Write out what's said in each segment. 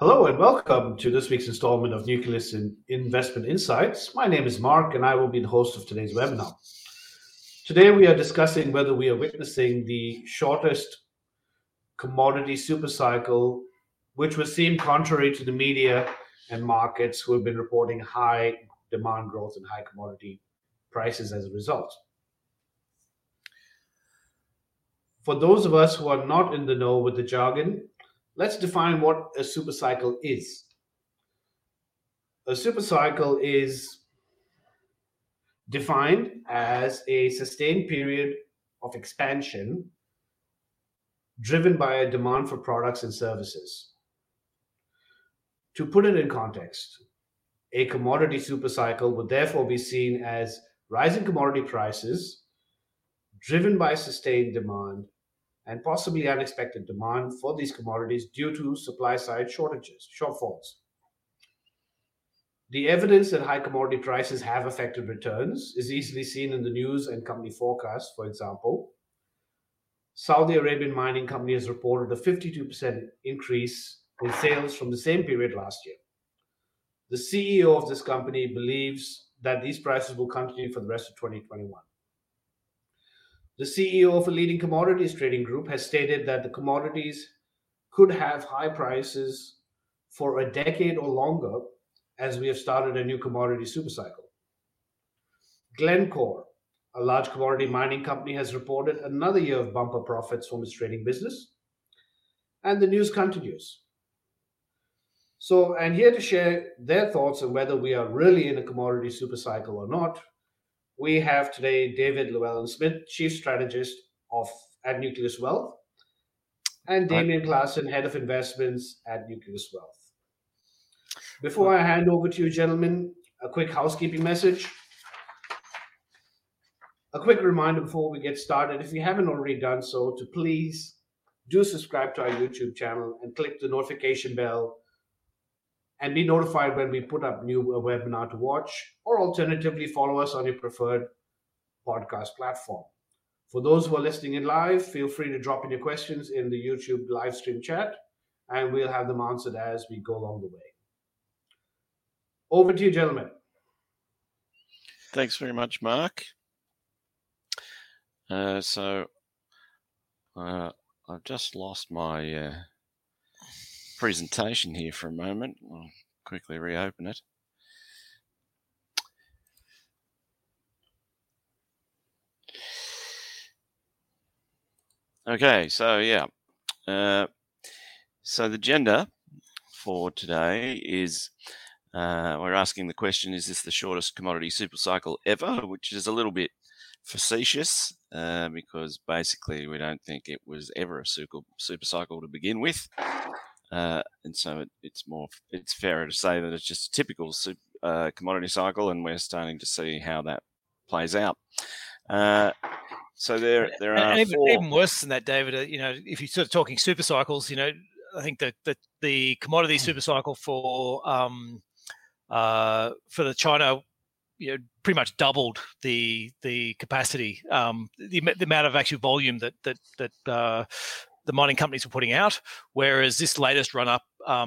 Hello and welcome to this week's installment of Nucleus Investment Insights. My name is Mark and I will be the host of today's webinar. Today we are discussing whether we are witnessing the shortest commodity supercycle, which would seem contrary to the media and markets who have been reporting high demand growth and high commodity prices as a result. For those of us who are not in the know with the jargon, let's define what a supercycle is. A supercycle is defined as a sustained period of expansion driven by a demand for products and services. To put it in context, a commodity supercycle would therefore be seen as rising commodity prices driven by sustained demand and possibly unexpected demand for these commodities due to supply-side shortfalls. The evidence that high commodity prices have affected returns is easily seen in the news and company forecasts. For example, Saudi Arabian mining company has reported a 52% increase in sales from the same period last year. The CEO of this company believes that these prices will continue for the rest of 2021. The CEO of a leading commodities trading group has stated that the commodities could have high prices for a decade or longer as we have started a new commodity supercycle. Glencore, a large commodity mining company, has reported another year of bumper profits from its trading business, and the news continues. So, and here to share their thoughts on whether we are really in a commodity supercycle or not, we have today David Llewellyn-Smith, Chief Strategist at Nucleus Wealth, and Damian Klassen, Head of Investments at Nucleus Wealth. Before I hand over to you, gentlemen, a quick housekeeping message. A quick reminder before we get started, if you haven't already done so, to please do subscribe to our YouTube channel and click the notification bell and be notified when we put up new webinar to watch, or alternatively follow us on your preferred podcast platform. For those who are listening in live, feel free to drop in your questions in the YouTube live stream chat, and we'll have them answered as we go along the way. Over to you, gentlemen. Thanks very much, Mark. I've just lost my presentation here for a moment. I'll quickly reopen it. Okay, so the agenda for today is we're asking the question: is this the shortest commodity supercycle ever? Which is a little bit facetious because basically we don't think it was ever a supercycle to begin with. And so it's fairer to say that it's just a typical commodity cycle, and we're starting to see how that plays out. So there are even worse than that, David. You know, if you're sort of talking super cycles, you know, I think that the commodity super cycle for the China, you know, pretty much doubled the capacity, the amount of actual volume that the mining companies were putting out, whereas this latest run-up,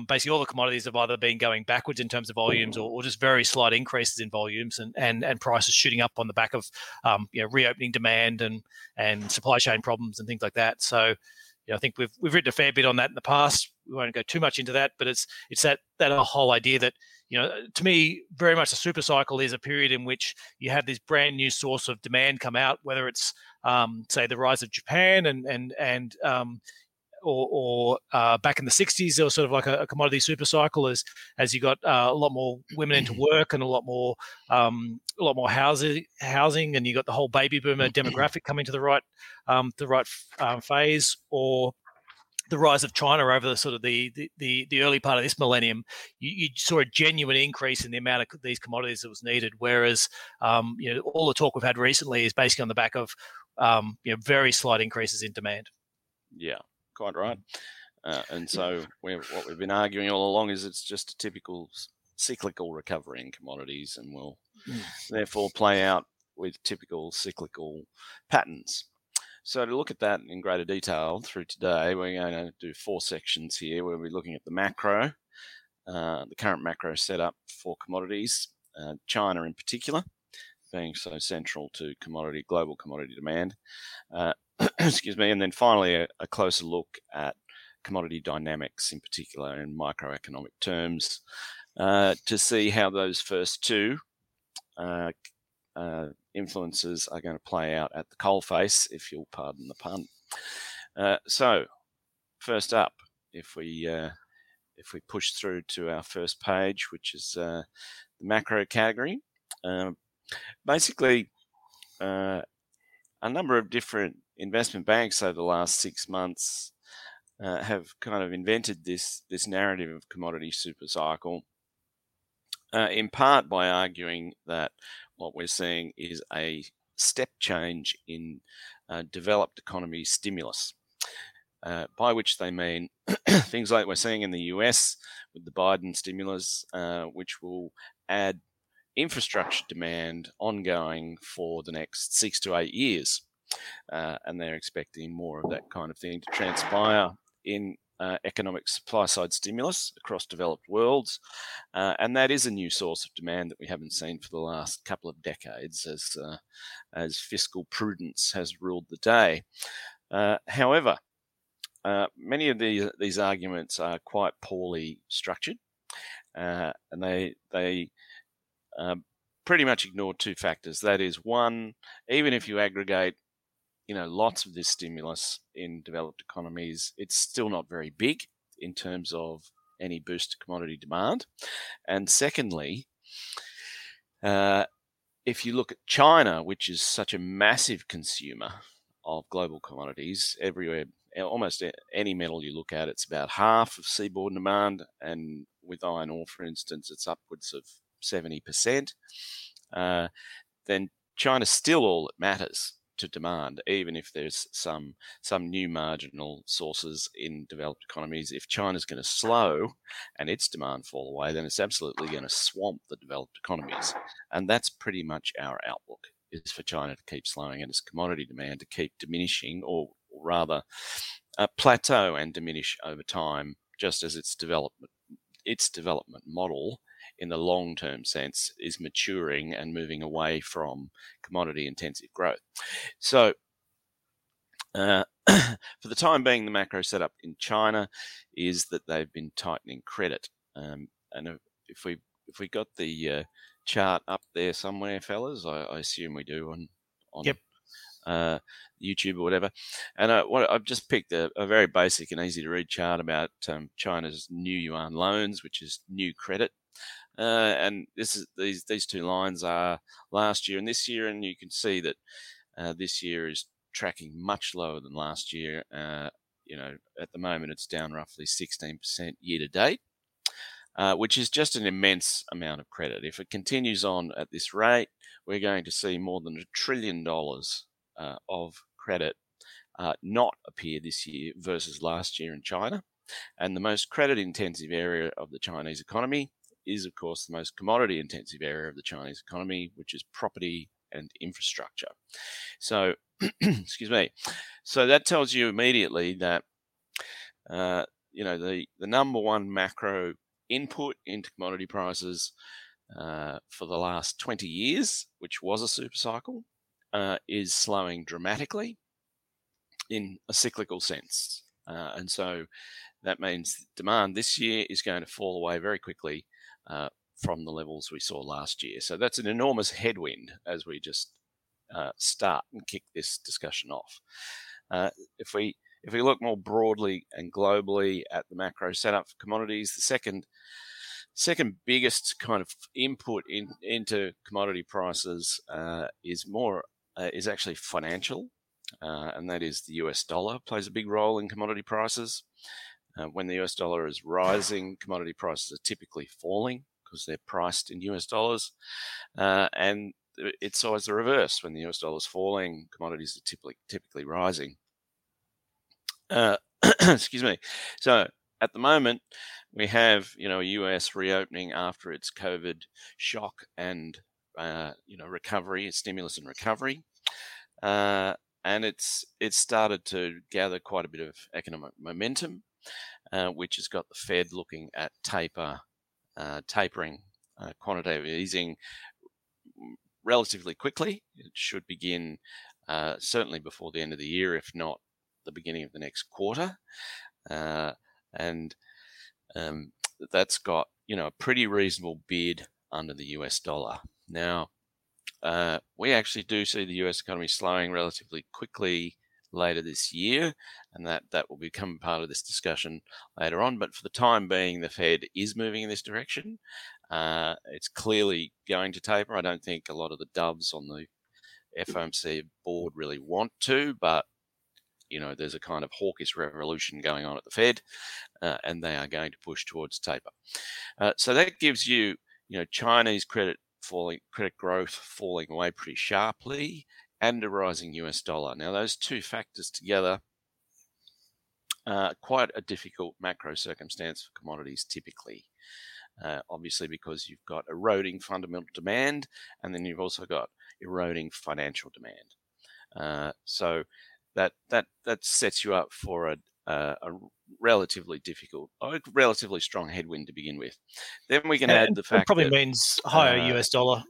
basically all the commodities have either been going backwards in terms of volumes or just very slight increases in volumes and prices shooting up on the back of reopening demand and supply chain problems and things like that. So I think we've written a fair bit on that in the past. We won't go too much into that, but it's that whole idea that, you know, to me, very much a super cycle is a period in which you have this brand new source of demand come out, whether it's, say, the rise of Japan or back in the 60s, there was sort of like a commodity super cycle as you got a lot more women into work and a lot more housing, and you got the whole baby boomer demographic coming to the right phase, or the rise of China over the sort of the early part of this millennium. You saw a genuine increase in the amount of these commodities that was needed, whereas all the talk we've had recently is basically on the back of very slight increases in demand. Yeah, quite right. And so what we've been arguing all along is it's just a typical cyclical recovery in commodities, and will therefore play out with typical cyclical patterns. So to look at that in greater detail through today, we're going to do four sections here where we're looking at the macro, the current macro setup for commodities, China in particular, being so central to global commodity demand. Excuse me. And then finally, a closer look at commodity dynamics, in particular in microeconomic terms, to see how those first two influences are going to play out at the coalface, if you'll pardon the pun. So first up, if we push through to our first page, which is the macro category, basically a number of different investment banks over the last 6 months have kind of invented this narrative of commodity super cycle, in part by arguing that what we're seeing is a step change in developed economy stimulus, by which they mean things like we're seeing in the US with the Biden stimulus, which will add infrastructure demand ongoing for the next 6 to 8 years. And they're expecting more of that kind of thing to transpire in economic supply side stimulus across developed worlds. And that is a new source of demand that we haven't seen for the last couple of decades as fiscal prudence has ruled the day. However, many of these arguments are quite poorly structured, and they pretty much ignore two factors. That is, one, even if you aggregate lots of this stimulus in developed economies, it's still not very big in terms of any boost to commodity demand. And secondly, if you look at China, which is such a massive consumer of global commodities everywhere, almost any metal you look at, it's about half of seaborne demand. And with iron ore, for instance, it's upwards of 70%. Then China's still all that matters to demand, even if there's some new marginal sources in developed economies. If China's going to slow and its demand fall away, then it's absolutely going to swamp the developed economies. And that's pretty much our outlook, is for China to keep slowing and its commodity demand to keep diminishing, or rather plateau and diminish over time, just as its development model in the long-term sense is maturing and moving away from commodity-intensive growth. So for the time being, the macro setup in China is that they've been tightening credit. And if we got the chart up there somewhere, fellas, I assume we do on yep. YouTube or whatever. And I've just picked a very basic and easy to read chart about China's new yuan loans, which is new credit. And this is, these two lines are last year and this year, and you can see that this year is tracking much lower than last year. At the moment it's down roughly 16% year to date, which is just an immense amount of credit. If it continues on at this rate, we're going to see more than $1 trillion of credit not appear this year versus last year in China. And the most credit-intensive area of the Chinese economy is, of course, the most commodity-intensive area of the Chinese economy, which is property and infrastructure. So, excuse me. So that tells you immediately that the number one macro input into commodity prices for the last 20 years, which was a super cycle, is slowing dramatically in a cyclical sense. And so that means demand this year is going to fall away very quickly from the levels we saw last year. So that's an enormous headwind as we just start and kick this discussion off. If we look more broadly and globally at the macro setup for commodities, the second biggest kind of input into commodity prices is actually financial, and that is the US dollar plays a big role in commodity prices. When the US dollar is rising, commodity prices are typically falling because they're priced in US dollars, and it's always the reverse. When the US dollar is falling, commodities are typically rising. Excuse me. So at the moment, we have US reopening after its COVID shock and recovery, stimulus and recovery, and it's started to gather quite a bit of economic momentum, which has got the Fed looking at taper tapering, quantitative easing relatively quickly. It should begin certainly before the end of the year, if not the beginning of the next quarter. And that's got, a pretty reasonable bid under the US dollar. Now, we actually do see the US economy slowing relatively quickly later this year, and that will become part of this discussion later on. But for the time being, the Fed is moving in this direction. It's clearly going to taper. I don't think a lot of the doves on the FOMC board really want to, but there's a kind of hawkish revolution going on at the Fed, and they are going to push towards taper. So that gives you, Chinese credit growth falling away pretty sharply, and a rising US dollar. Now, those two factors together are quite a difficult macro circumstance for commodities typically. Obviously, because you've got eroding fundamental demand, and then you've also got eroding financial demand. So that sets you up for a relatively difficult, relatively strong headwind to begin with. Then we can add the fact that means higher US dollar.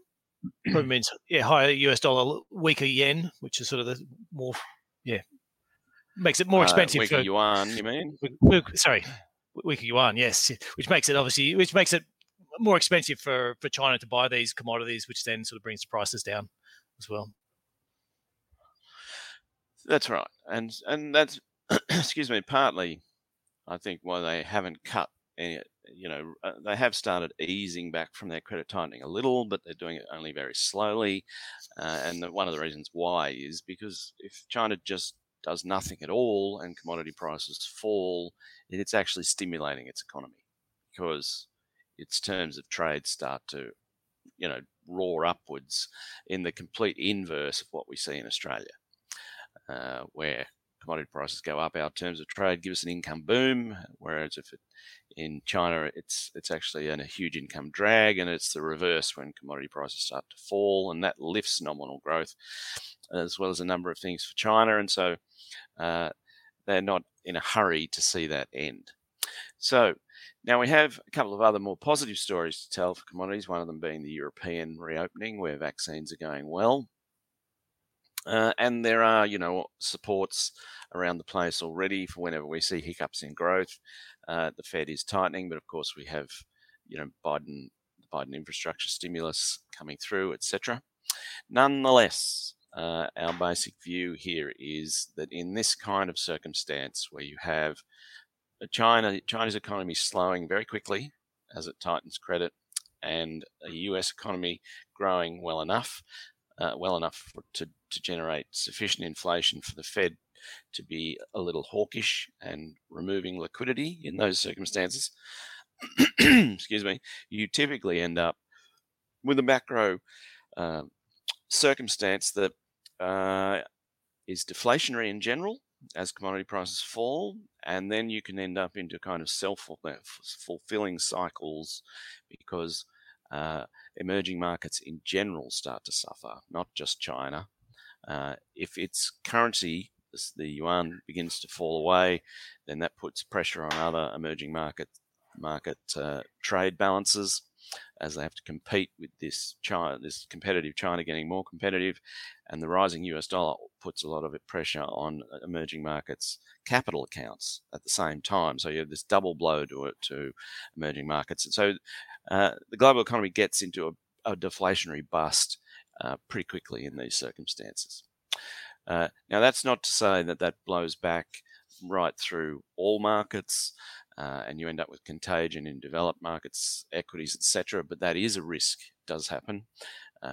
Probably means higher US dollar, weaker yen, which is sort of the more makes it more expensive. Weaker yuan, you mean? Weaker yuan, yes, which makes it more expensive for China to buy these commodities, which then sort of brings the prices down as well. That's right, and that's partly, I think, why they haven't cut any. They have started easing back from their credit tightening a little, but they're doing it only very slowly. And one of the reasons why is because if China just does nothing at all and commodity prices fall, it's actually stimulating its economy because its terms of trade start to, roar upwards in the complete inverse of what we see in Australia, where commodity prices go up, our terms of trade give us an income boom, whereas in China, it's actually a huge income drag, and it's the reverse when commodity prices start to fall, and that lifts nominal growth, as well as a number of things for China, and so they're not in a hurry to see that end. So now we have a couple of other more positive stories to tell for commodities, one of them being the European reopening, where vaccines are going well. And there are, supports around the place already for whenever we see hiccups in growth. The Fed is tightening, but of course we have, the Biden infrastructure stimulus coming through, etc. Nonetheless, our basic view here is that in this kind of circumstance where you have China's economy slowing very quickly as it tightens credit, and a US economy growing well enough to generate sufficient inflation for the Fed to be a little hawkish and removing liquidity in those circumstances, you typically end up with a macro circumstance that is deflationary in general as commodity prices fall, and then you can end up into kind of self-fulfilling cycles because emerging markets in general start to suffer, not just China. If its currency, the yuan, begins to fall away, then that puts pressure on other emerging market trade balances as they have to compete with this competitive China getting more competitive, and the rising US dollar puts a lot of pressure on emerging markets' capital accounts at the same time. So you have this double blow to emerging markets. And so the global economy gets into a deflationary bust pretty quickly in these circumstances. Now, that's not to say that blows back right through all markets, and you end up with contagion in developed markets, equities, etc. But that is a risk. It does happen.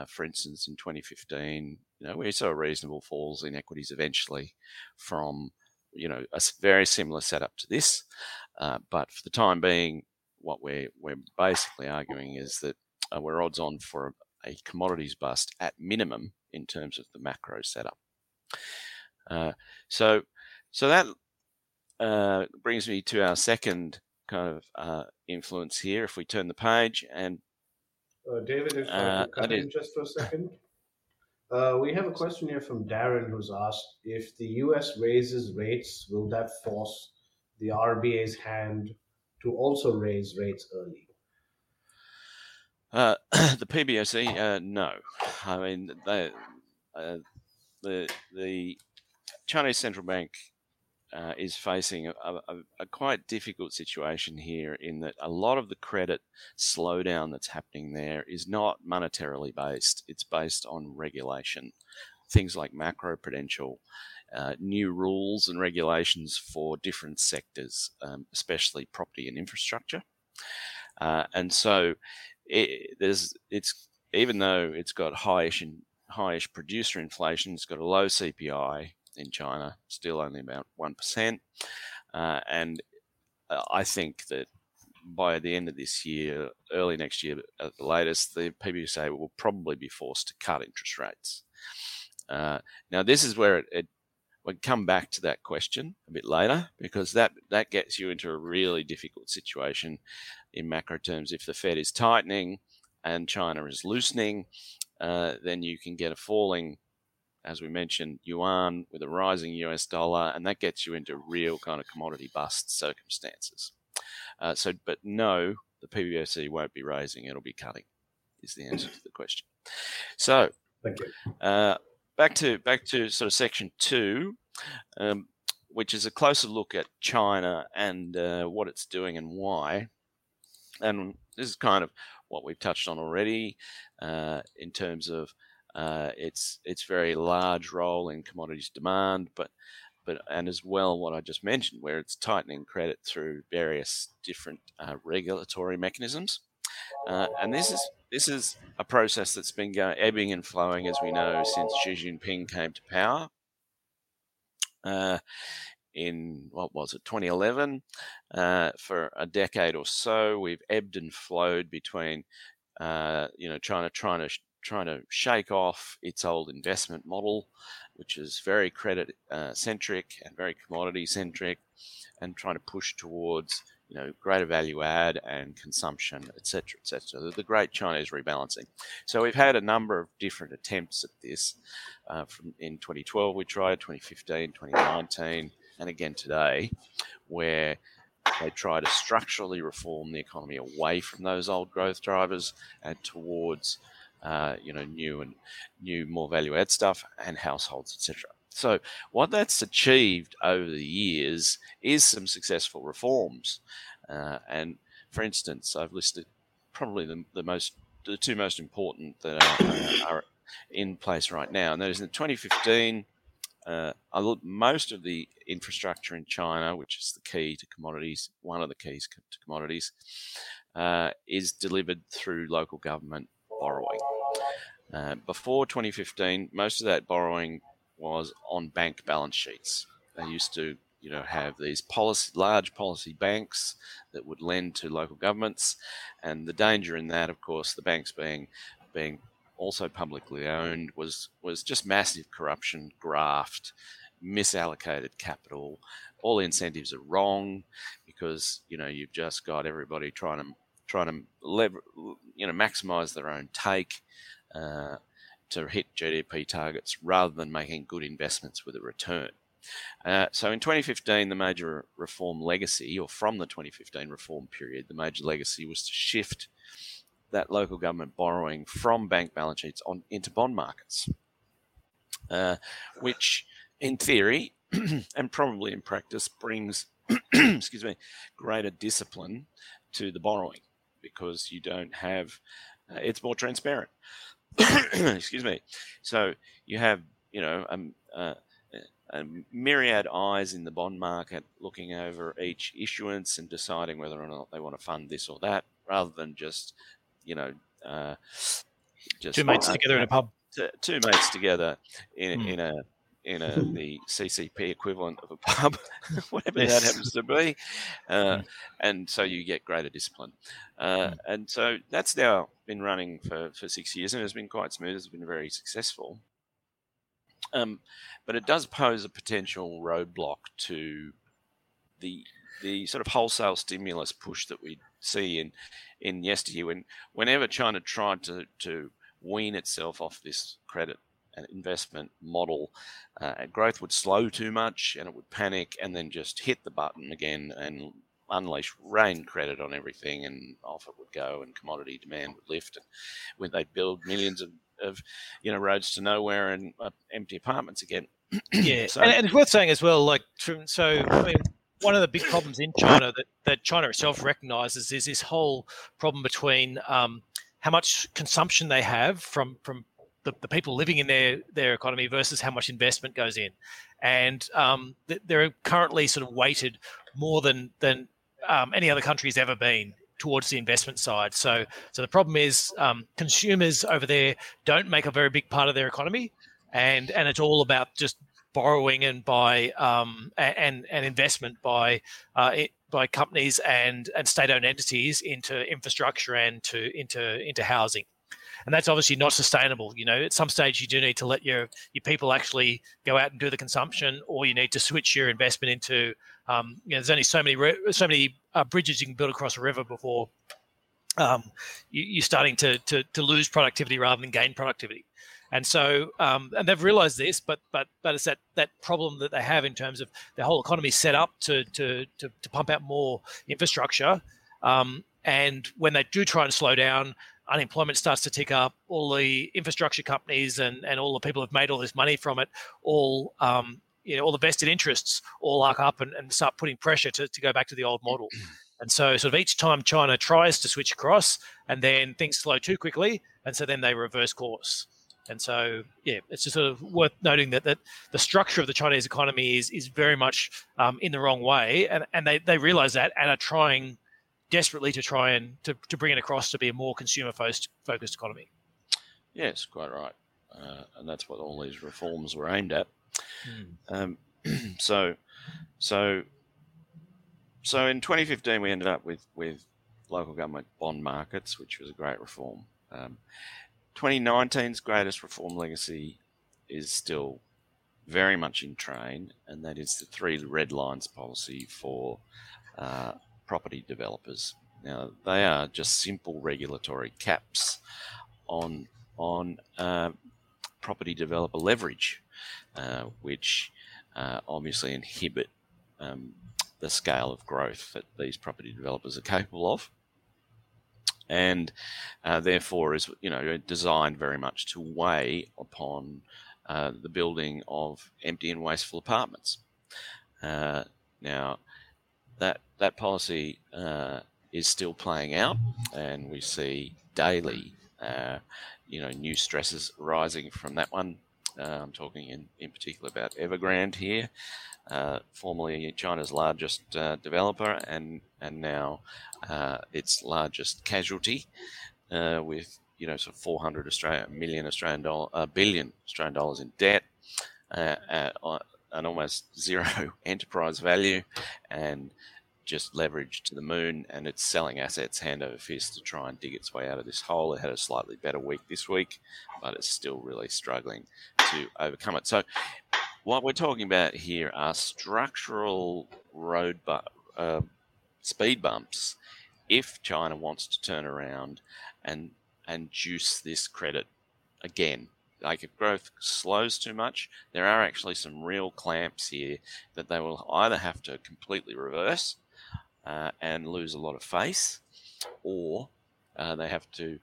For instance, in 2015, we saw reasonable falls in equities eventually from, a very similar setup to this. But for the time being, what we're basically arguing is that we're odds on for a commodities bust at minimum in terms of the macro setup. So that brings me to our second kind of influence here. If we turn the page and David, if I could cut in just for a second. We have a question here from Darren, who's asked, if the US raises rates, will that force the RBA's hand to also raise rates early? The PBOC, no. I mean, they, the Chinese Central Bank is facing a quite difficult situation here, in that a lot of the credit slowdown that's happening there is not monetarily based. It's based on regulation, things like macroprudential, new rules and regulations for different sectors, especially property and infrastructure. And so it's even though it's got high-ish producer inflation, it's got a low CPI in China, still only about 1%. And I think that by the end of this year, early next year at the latest, the PBOC will probably be forced to cut interest rates. Now, this is where we'll come back to that question a bit later, because that gets you into a really difficult situation in macro terms. If the Fed is tightening and China is loosening, then you can get a falling, as we mentioned, yuan with a rising US dollar, and that gets you into real kind of commodity bust circumstances. But no, the PBOC won't be raising, it'll be cutting, is the answer to the question. So, thank you. Back to sort of section 2, which is a closer look at China and what it's doing and why. And this is kind of what we've touched on already in terms of its very large role in commodities demand, but as well what I just mentioned, where it's tightening credit through various different regulatory mechanisms. And this is a process that's been ebbing and flowing, as we know, since Xi Jinping came to power in, 2011. For a decade or so, we've ebbed and flowed between, China trying to shake off its old investment model, which is very credit-centric and very commodity-centric, and trying to push towards greater value add and consumption, etc. The great Chinese rebalancing. So we've had a number of different attempts at this. In 2012 we tried, 2015, 2019, and again today, where they try to structurally reform the economy away from those old growth drivers and towards new, more value add stuff and households, etc. So what that's achieved over the years is some successful reforms. And for instance, I've listed probably the two most important that are in place right now. And that is in 2015, most of the infrastructure in China, which is the key to commodities, one of the keys to commodities, is delivered through local government borrowing. Before 2015, most of that borrowing was on bank balance sheets. They used to, have these large policy banks that would lend to local governments, and the danger in that, of course, the banks being also publicly owned, was just massive corruption, graft, misallocated capital. All the incentives are wrong because you've just got everybody trying to maximize their own take. To hit GDP targets rather than making good investments with a return. So in 2015, the major reform legacy, or from the 2015 reform period, the major legacy was to shift that local government borrowing from bank balance sheets into bond markets, which in theory and probably in practice brings greater discipline to the borrowing, because you don't have, it's more transparent. So you have, a myriad eyes in the bond market looking over each issuance and deciding whether or not they want to fund this or that, rather than just two mates together in a pub. Two mates together in the CCP equivalent of a pub, whatever that happens to be, and so you get greater discipline. And so that's now been running for 6 years, and it's been quite smooth. It's been very successful, but it does pose a potential roadblock to the sort of wholesale stimulus push that we see in yesteryear, whenever China tried to wean itself off this credit investment model, growth would slow too much and it would panic and then just hit the button again and unleash rain credit on everything, and off it would go, and commodity demand would lift, and when they build millions of roads to nowhere and empty apartments again. Yeah, so, and it's worth saying as well, I mean, one of the big problems in China that China itself recognises is this whole problem between how much consumption they have from the people living in their economy versus how much investment goes in. And they're currently sort of weighted more than any other country's ever been towards the investment side. So the problem is consumers over there don't make a very big part of their economy, and it's all about just borrowing and by and investment by companies and state-owned entities into infrastructure and into housing. And that's obviously not sustainable. At some stage you do need to let your people actually go out and do the consumption, or you need to switch your investment into. There's only so many bridges you can build across a river before you're starting to lose productivity rather than gain productivity. And so, and they've realised this, but it's that problem that they have in terms of the whole economy set up to pump out more infrastructure. And when they do try and slow down, unemployment starts to tick up, all the infrastructure companies and all the people who've made all this money from it, all the vested interests all lock up and start putting pressure to go back to the old model. And so sort of each time China tries to switch across, and then things slow too quickly, and so then they reverse course. And so, yeah, it's just sort of worth noting that the structure of the Chinese economy is very much in the wrong way, and they realize that and are trying desperately to bring it across to be a more consumer-focused economy. Yes, quite right. And that's what all these reforms were aimed at. So in 2015, we ended up with local government bond markets, which was a great reform. 2019's greatest reform legacy is still very much in train, and that is the three red lines policy for property developers. Now, they are just simple regulatory caps on property developer leverage, which obviously inhibit the scale of growth that these property developers are capable of, and therefore is designed very much to weigh upon the building of empty and wasteful apartments. Now, that policy is still playing out, and we see daily, new stresses arising from that one. I'm talking in particular about Evergrande here, formerly China's largest developer and now its largest casualty, with sort of $400 billion Australian dollars in debt, an almost zero enterprise value, and just leveraged to the moon, and it's selling assets hand over fist to try and dig its way out of this hole. It had a slightly better week this week, but it's still really struggling to overcome it. So what we're talking about here are structural speed bumps if China wants to turn around and juice this credit again. Like, if growth slows too much, there are actually some real clamps here that they will either have to completely reverse and lose a lot of face, or they have to,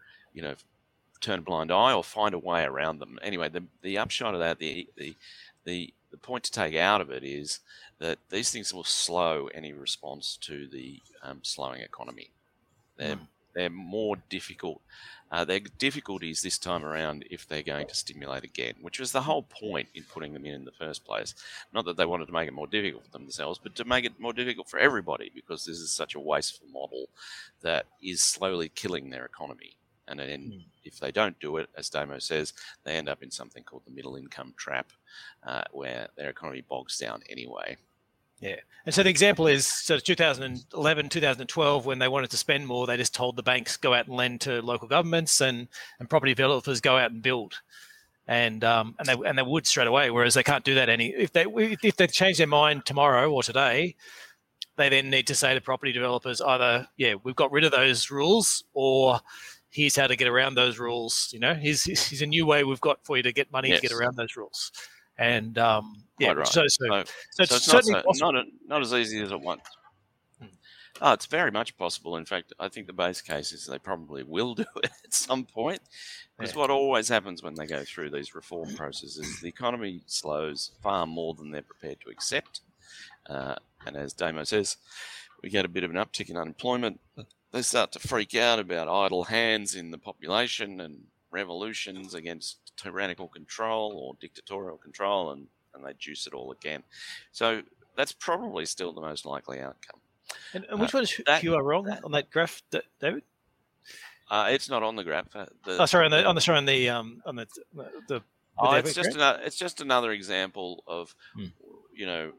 turn a blind eye or find a way around them. Anyway, the upshot of that, the point to take out of it is that these things will slow any response to the slowing economy. They're more difficult. Their difficulties this time around if they're going to stimulate again, which was the whole point in putting them in the first place. Not that they wanted to make it more difficult for themselves, but to make it more difficult for everybody, because this is such a wasteful model that is slowly killing their economy. And then if they don't do it, as Damo says, they end up in something called the middle income trap, where their economy bogs down anyway. Yeah. And so the example is sort of 2011, 2012, when they wanted to spend more, they just told the banks go out and lend to local governments and property developers go out and build. And they would straight away, whereas they can't do that if they change their mind tomorrow or today, they then need to say to property developers either, we've got rid of those rules, or here's how to get around those rules, here's a new way we've got for you to get money to get around those rules. And So it's certainly not as easy as it once. Oh, it's very much possible. In fact, I think the base case is they probably will do it at some point. Because what always happens when they go through these reform processes, the economy slows far more than they're prepared to accept. And as Damo says, we get a bit of an uptick in unemployment. They start to freak out about idle hands in the population and revolutions against tyrannical control or dictatorial control, and they juice it all again. So that's probably still the most likely outcome. And which one is Huarong on that graph, David? It's not on the graph. It's just another example of a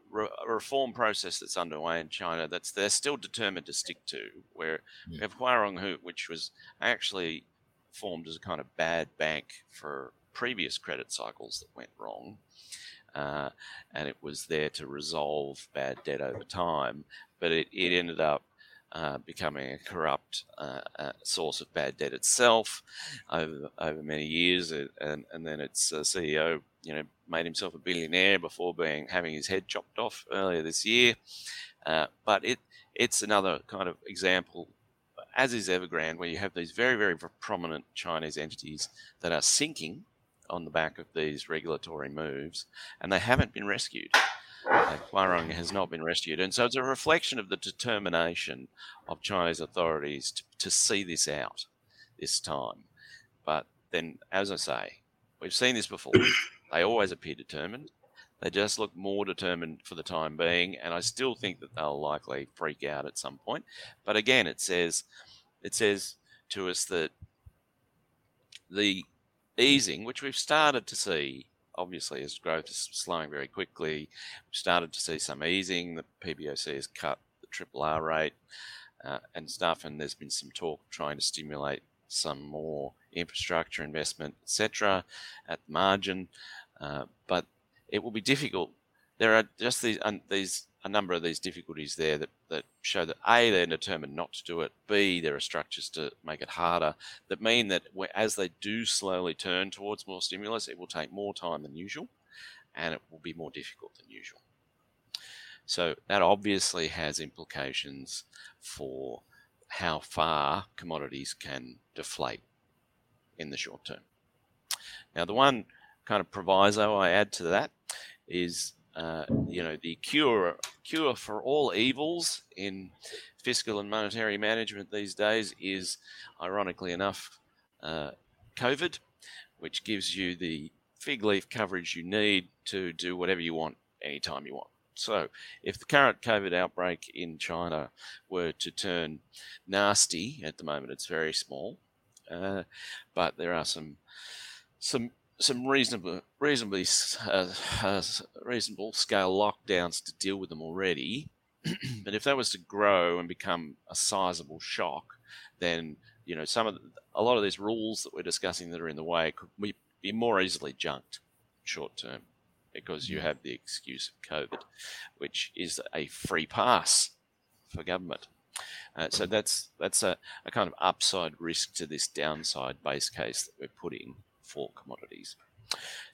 reform process that's underway in China that they're still determined to stick to. Where we have Huarong, which was actually formed as a kind of bad bank for previous credit cycles that went wrong, and it was there to resolve bad debt over time. But it ended up becoming a corrupt source of bad debt itself over many years, and then its CEO, made himself a billionaire before having his head chopped off earlier this year. But it's another kind of example, as is Evergrande, where you have these very, very prominent Chinese entities that are sinking on the back of these regulatory moves, and they haven't been rescued. Huarong has not been rescued. And so it's a reflection of the determination of Chinese authorities to see this out this time. But then, as I say, we've seen this before. They always appear determined. They just look more determined for the time being. And I still think that they'll likely freak out at some point. But again, it says to us that the easing, which we've started to see, obviously, as growth is slowing very quickly, we started to see some easing. The PBOC has cut the RRR rate and stuff, and there's been some talk trying to stimulate some more infrastructure investment, etc., at the margin. But it will be difficult. There are just a number of these difficulties there that show that A, they're determined not to do it, B, there are structures to make it harder that mean that as they do slowly turn towards more stimulus, it will take more time than usual and it will be more difficult than usual. So that obviously has implications for how far commodities can deflate in the short term. Now, the one kind of proviso I add to that is the cure for all evils in fiscal and monetary management these days is, ironically enough, COVID, which gives you the fig leaf coverage you need to do whatever you want anytime you want. So if the current COVID outbreak in China were to turn nasty, at the moment it's very small, but there are some reasonable scale lockdowns to deal with them already. But if that was to grow and become a sizable shock, then a lot of these rules that we're discussing that are in the way could be more easily junked short term, because you have the excuse of COVID, which is a free pass for government. So that's a kind of upside risk to this downside base case that we're putting for commodities.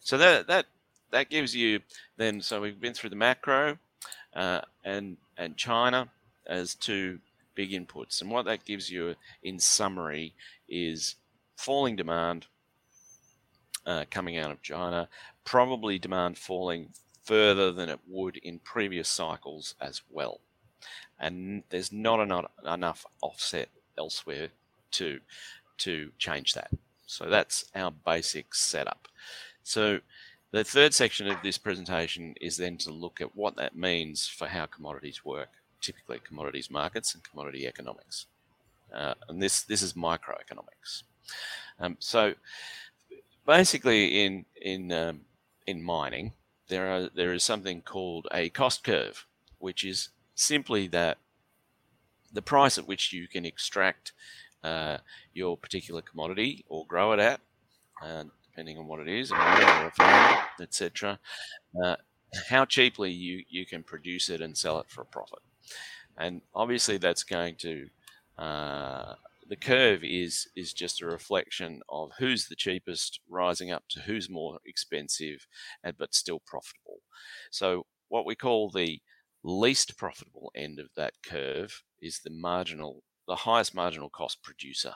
So that gives you then. So we've been through the macro and China as two big inputs, and what that gives you in summary is falling demand coming out of China, probably demand falling further than it would in previous cycles as well, and there's not enough offset elsewhere to change that. So that's our basic setup. So the third section of this presentation is then to look at what that means for how commodities work, typically commodities markets and commodity economics. And this is microeconomics. So basically in mining, there is something called a cost curve, which is simply that the price at which you can extract your particular commodity or grow it at, depending on what it is, etc. How cheaply you can produce it and sell it for a profit. And obviously that's going to, the curve is just a reflection of who's the cheapest rising up to who's more expensive, but still profitable. So what we call the least profitable end of that curve is the highest marginal cost producer.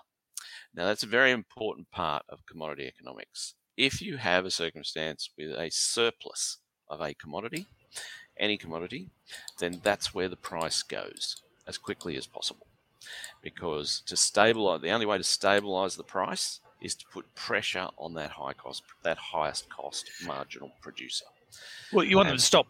Now, that's a very important part of commodity economics. If you have a circumstance with a surplus of a commodity, any commodity, then that's where the price goes as quickly as possible. Because to stabilize, the only way to stabilize the price is to put pressure on that high cost, that highest cost marginal producer. Well, you want them to stop.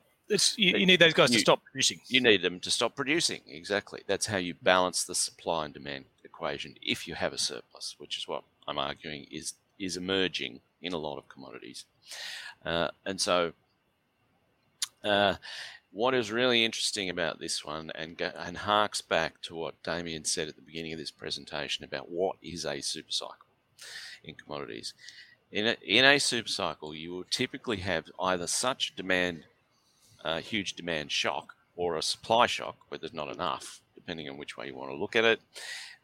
You need those guys to stop producing. You need them to stop producing, exactly. That's how you balance the supply and demand equation if you have a surplus, which is what I'm arguing is emerging in a lot of commodities. And so what is really interesting about this one and harks back to what Damian said at the beginning of this presentation about what is a supercycle in commodities. In a supercycle, you will typically have either such demand, huge demand shock, or a supply shock where there's not enough, depending on which way you want to look at it,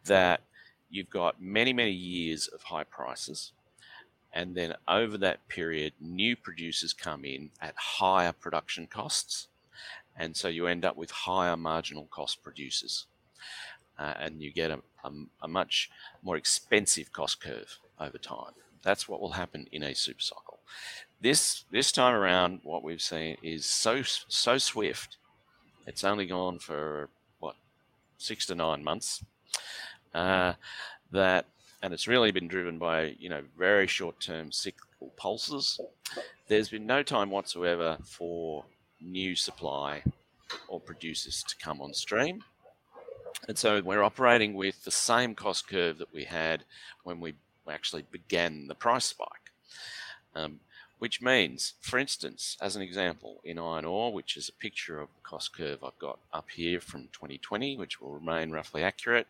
that you've got many, many years of high prices. And then over that period, new producers come in at higher production costs. And so you end up with higher marginal cost producers. And you get a much more expensive cost curve over time. That's what will happen in a supercycle. This time around, what we've seen is so swift. It's only gone for, 6 to 9 months. And it's really been driven by, very short-term cyclical pulses. There's been no time whatsoever for new supply or producers to come on stream. And so we're operating with the same cost curve that we had when we actually began the price spike, which means, for instance, as an example, in iron ore, which is a picture of the cost curve I've got up here from 2020, which will remain roughly accurate,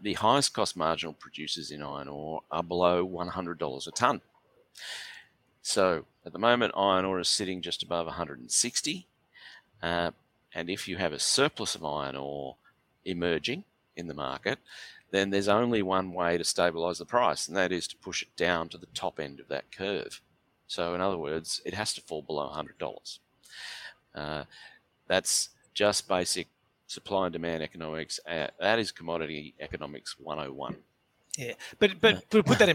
the highest cost marginal producers in iron ore are below $100 a tonne. So at the moment, iron ore is sitting just above 160. And if you have a surplus of iron ore emerging in the market, then there's only one way to stabilise the price, and that is to push it down to the top end of that curve. So in other words, it has to fall below $100. That's just basic supply and demand economics. That is commodity economics 101. Yeah, but to put that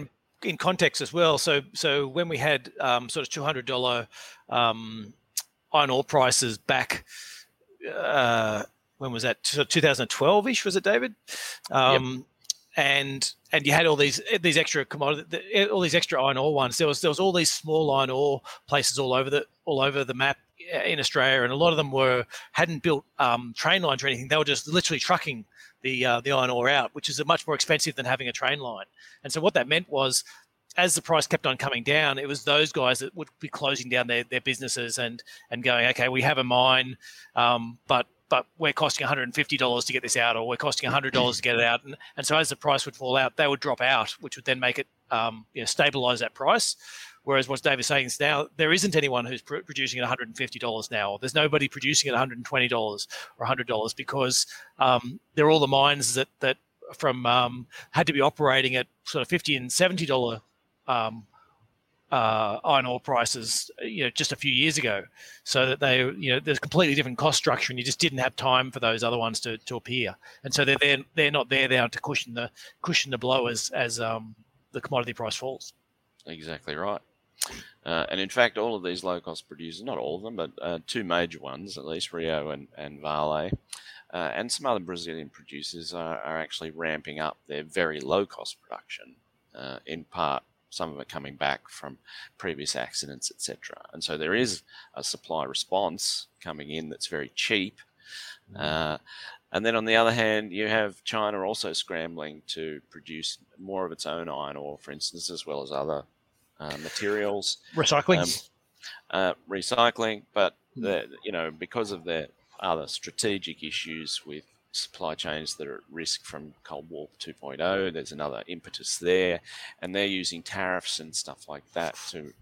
in context as well. So when we had sort of $200 iron ore prices back, when was that? So 2012-ish, was it, David? Yep. And you had all these extra commodity, all these extra iron ore ones. There was all these small iron ore places all over the map in Australia, and a lot of them hadn't built train lines or anything. They were just literally trucking the iron ore out, which is much more expensive than having a train line. And so what that meant was, as the price kept on coming down, it was those guys that would be closing down their businesses and going, okay, we have a mine, but we're costing $150 to get this out, or we're costing $100 to get it out. And so as the price would fall out, they would drop out, which would then make it stabilise that price. Whereas what David's saying is now there isn't anyone who's producing at $150 now. Or there's nobody producing at $120 or $100 because they're all the mines that from had to be operating at sort of $50 and $70 iron ore prices, just a few years ago. So that they, there's a completely different cost structure, and you just didn't have time for those other ones to appear. And so they're not there now to cushion the blow as the commodity price falls. Exactly right. And in fact, all of these low-cost producers, not all of them, but two major ones, at least Rio and Vale, and some other Brazilian producers are actually ramping up their very low-cost production, in part, some of it coming back from previous accidents, etc. And so there is a supply response coming in that's very cheap. And then on the other hand, you have China also scrambling to produce more of its own iron ore, for instance, as well as other materials, recycling, but because of their other strategic issues with supply chains that are at risk from Cold War 2.0, there's another impetus there, and they're using tariffs and stuff like that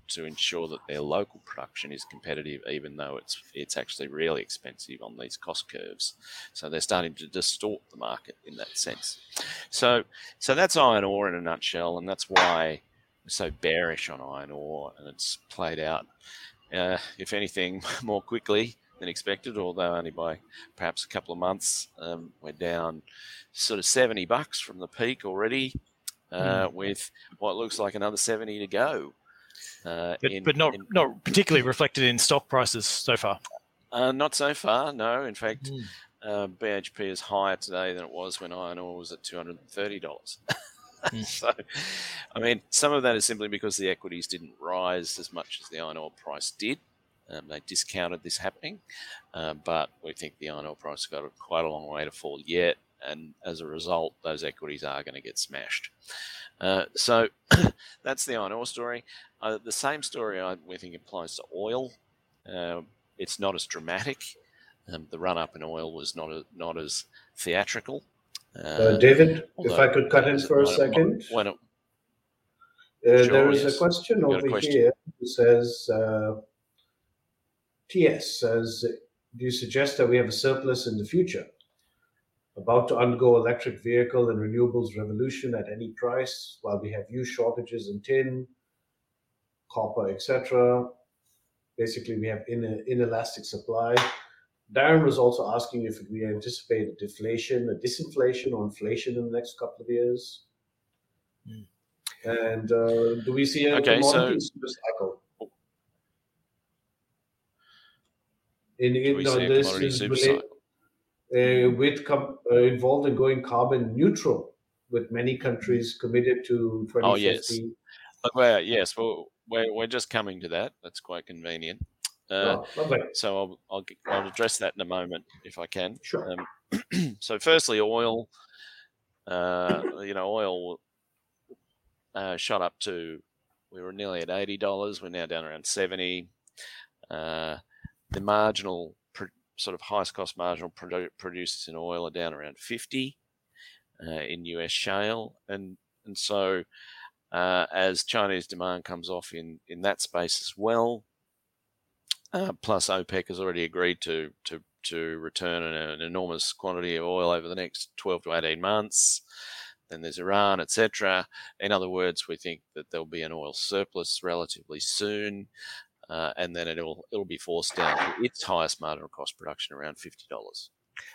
to ensure that their local production is competitive, even though it's actually really expensive on these cost curves. So they're starting to distort the market in that sense. So that's iron ore in a nutshell, and that's why so bearish on iron ore, and it's played out, if anything, more quickly than expected, although only by perhaps a couple of months. We're down sort of $70 from the peak already, with what looks like another 70 to go. But not particularly reflected in stock prices so far. Not so far, no. In fact, BHP is higher today than it was when iron ore was at $230. So, I mean, some of that is simply because the equities didn't rise as much as the iron ore price did. They discounted this happening, but we think the iron ore price has got quite a long way to fall yet, and as a result, those equities are going to get smashed. So that's the iron ore story. The same story, we think, applies to oil. It's not as dramatic. The run-up in oil was not as theatrical. David, if I could cut in for a second. Sure, there is a question here that says, TS says, do you suggest that we have a surplus in the future? About to undergo electric vehicle and renewables revolution at any price, while we have huge shortages in tin, copper, etc. Basically, we have inelastic supply. Darren was also asking if we anticipate a deflation, a disinflation or inflation in the next couple of years. And do we see a commodity super cycle? Involved in going carbon neutral, with many countries committed to 2050. Oh, yes. We're just coming to that. That's quite convenient. So I'll address that in a moment if I can. Sure. So firstly, oil. Oil shot up to, we were nearly at $80. We're now down around 70. The marginal sort of highest cost marginal producers in oil are down around 50 in US shale, and so as Chinese demand comes off in that space as well. Plus, OPEC has already agreed to return an enormous quantity of oil over the next 12 to 18 months. Then there's Iran, etc. In other words, we think that there'll be an oil surplus relatively soon, and then it'll be forced down to its highest marginal cost production, around $50.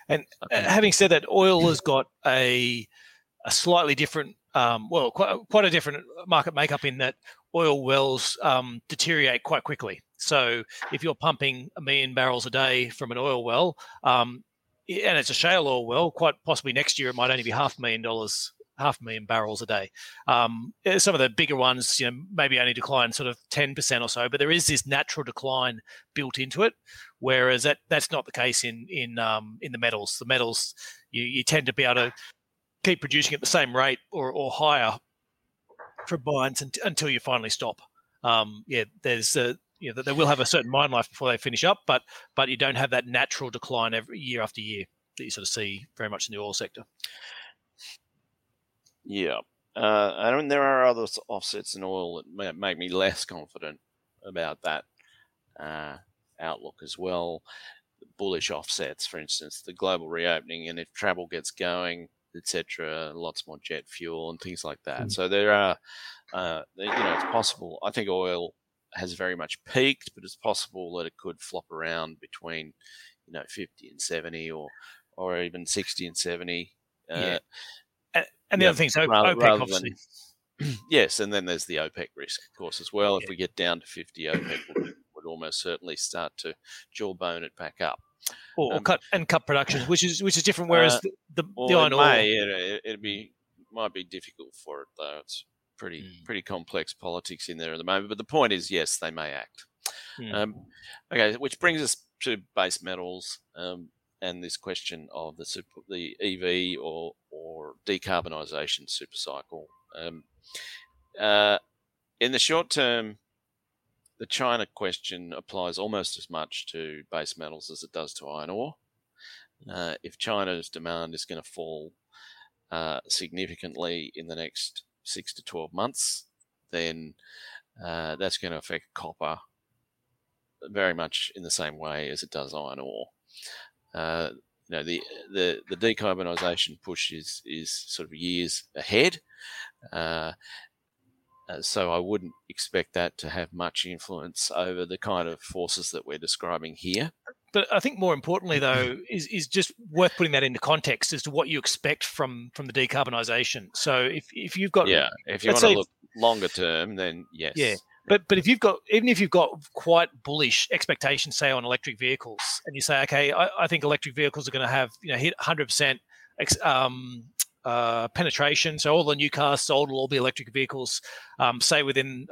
And having said that, oil has got a slightly different, quite a different market makeup, in that oil wells deteriorate quite quickly. So if you're pumping 1 million barrels a day from an oil well, and it's a shale oil well, quite possibly next year it might only be half a million barrels a day. Some of the bigger ones, maybe only decline sort of 10% or so, but there is this natural decline built into it. Whereas that's not the case in the metals. The metals, you tend to be able to keep producing at the same rate or higher for mines until you finally stop. There's a they will have a certain mine life before they finish up, but you don't have that natural decline every year after year that you sort of see very much in the oil sector. Yeah. And there are other offsets in oil that make me less confident about that outlook as well. The bullish offsets, for instance, the global reopening, and if travel gets going, etc., lots more jet fuel and things like that. So there are, it's possible. I think oil has very much peaked, but it's possible that it could flop around between 50 and 70 or even 60 and 70. And the other things, OPEC obviously. Yes, and then there's the OPEC risk, of course, as well. Yeah. If we get down to 50, OPEC would almost certainly start to jawbone it back up. Or cut production, which is different, whereas the iron ore... It might be difficult for it, though. It's pretty complex politics in there at the moment. But the point is, yes, they may act. Okay, which brings us to base metals and this question of the EV or decarbonisation supercycle. In the short term, the China question applies almost as much to base metals as it does to iron ore. If China's demand is going to fall significantly in the next 6 to 12 months, then that's going to affect copper very much in the same way as it does iron ore. The decarbonisation push is sort of years ahead. So I wouldn't expect that to have much influence over the kind of forces that we're describing here. But I think more importantly, though, is just worth putting that into context as to what you expect from the decarbonisation. So if you've got... Yeah, if you want to look longer term, then yes. Yeah, but if you've got, even if you've got quite bullish expectations, say, on electric vehicles, and you say, okay, I think electric vehicles are going to have, hit 100% penetration, so all the new cars sold will all be electric vehicles, say within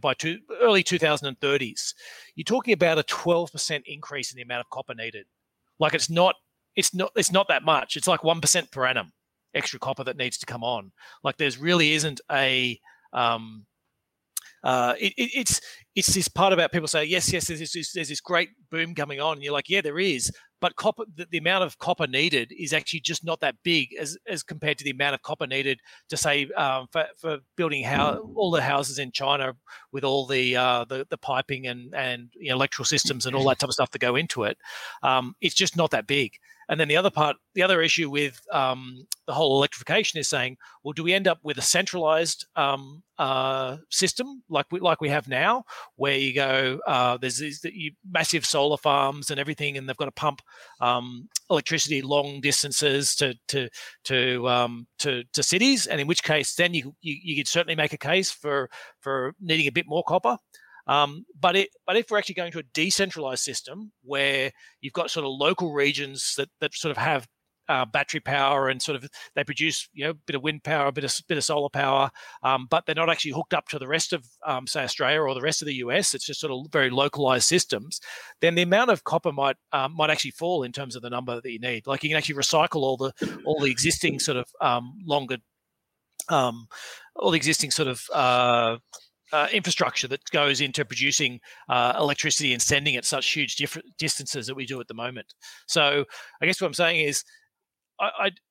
by early 2030s. You're talking about a 12% increase in the amount of copper needed. Like it's not that much. It's like 1% per annum extra copper that needs to come on. Like there's really isn't a it's this part about people say yes there's this great boom coming on, and you're like, yeah, there is. But copper, the amount of copper needed is actually just not that big as compared to the amount of copper needed to say for building all the houses in China with all the piping and electrical systems and all that type of stuff that go into it. It's just not that big. And then the other issue with the whole electrification is saying, well, do we end up with a centralized system like we have now, where you go there's these massive solar farms and everything, and they've got to pump electricity long distances to cities, and in which case then you could certainly make a case for needing a bit more copper. But if we're actually going to a decentralized system where you've got sort of local regions that sort of have battery power and sort of they produce a bit of wind power, a bit of solar power, but they're not actually hooked up to the rest of say Australia or the rest of the US, it's just sort of very localized systems, then the amount of copper might actually fall in terms of the number that you need. Like you can actually recycle all the existing sort of infrastructure that goes into producing electricity and sending it such huge distances that we do at the moment. So I guess what I'm saying is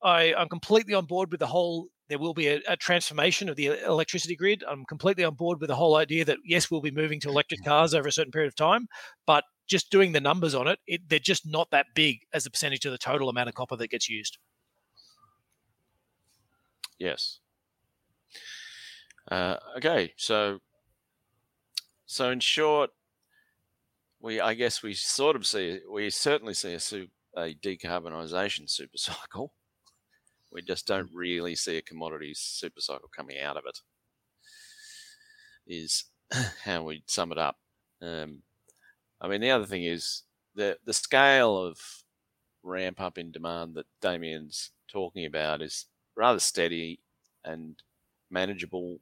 I'm completely on board with the whole, there will be a transformation of the electricity grid. I'm completely on board with the whole idea that, yes, we'll be moving to electric cars over a certain period of time, but just doing the numbers on it, they're just not that big as a percentage of the total amount of copper that gets used. Yes. Okay, So in short, we certainly see a decarbonisation super cycle. We just don't really see a commodity super cycle coming out of it, is how we sum it up. The other thing is the scale of ramp up in demand that Damian's talking about is rather steady and manageable.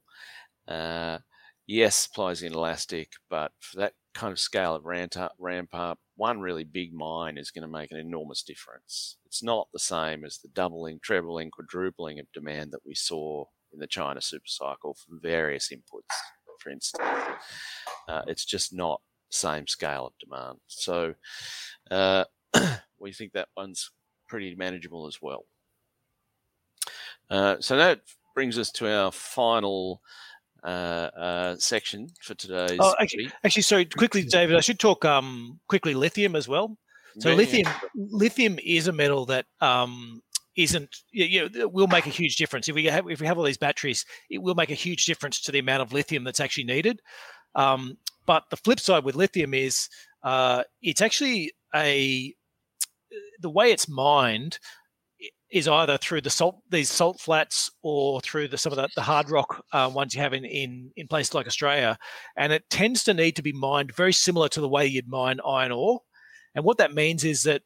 Yes, supply is inelastic, but for that kind of scale of ramp up, one really big mine is going to make an enormous difference. It's not the same as the doubling, trebling, quadrupling of demand that we saw in the China supercycle from various inputs, for instance. It's just not the same scale of demand. So we think that one's pretty manageable as well. So that brings us to our final section for today's. Oh, actually, sorry, quickly, David, I should talk quickly lithium as well. So yeah. Lithium is a metal that will make a huge difference. If we have all these batteries, it will make a huge difference to the amount of lithium that's actually needed. But the flip side with lithium is it's actually the way it's mined is either through these salt flats or through some of the hard rock ones you have in places like Australia. And it tends to need to be mined very similar to the way you'd mine iron ore. And what that means is that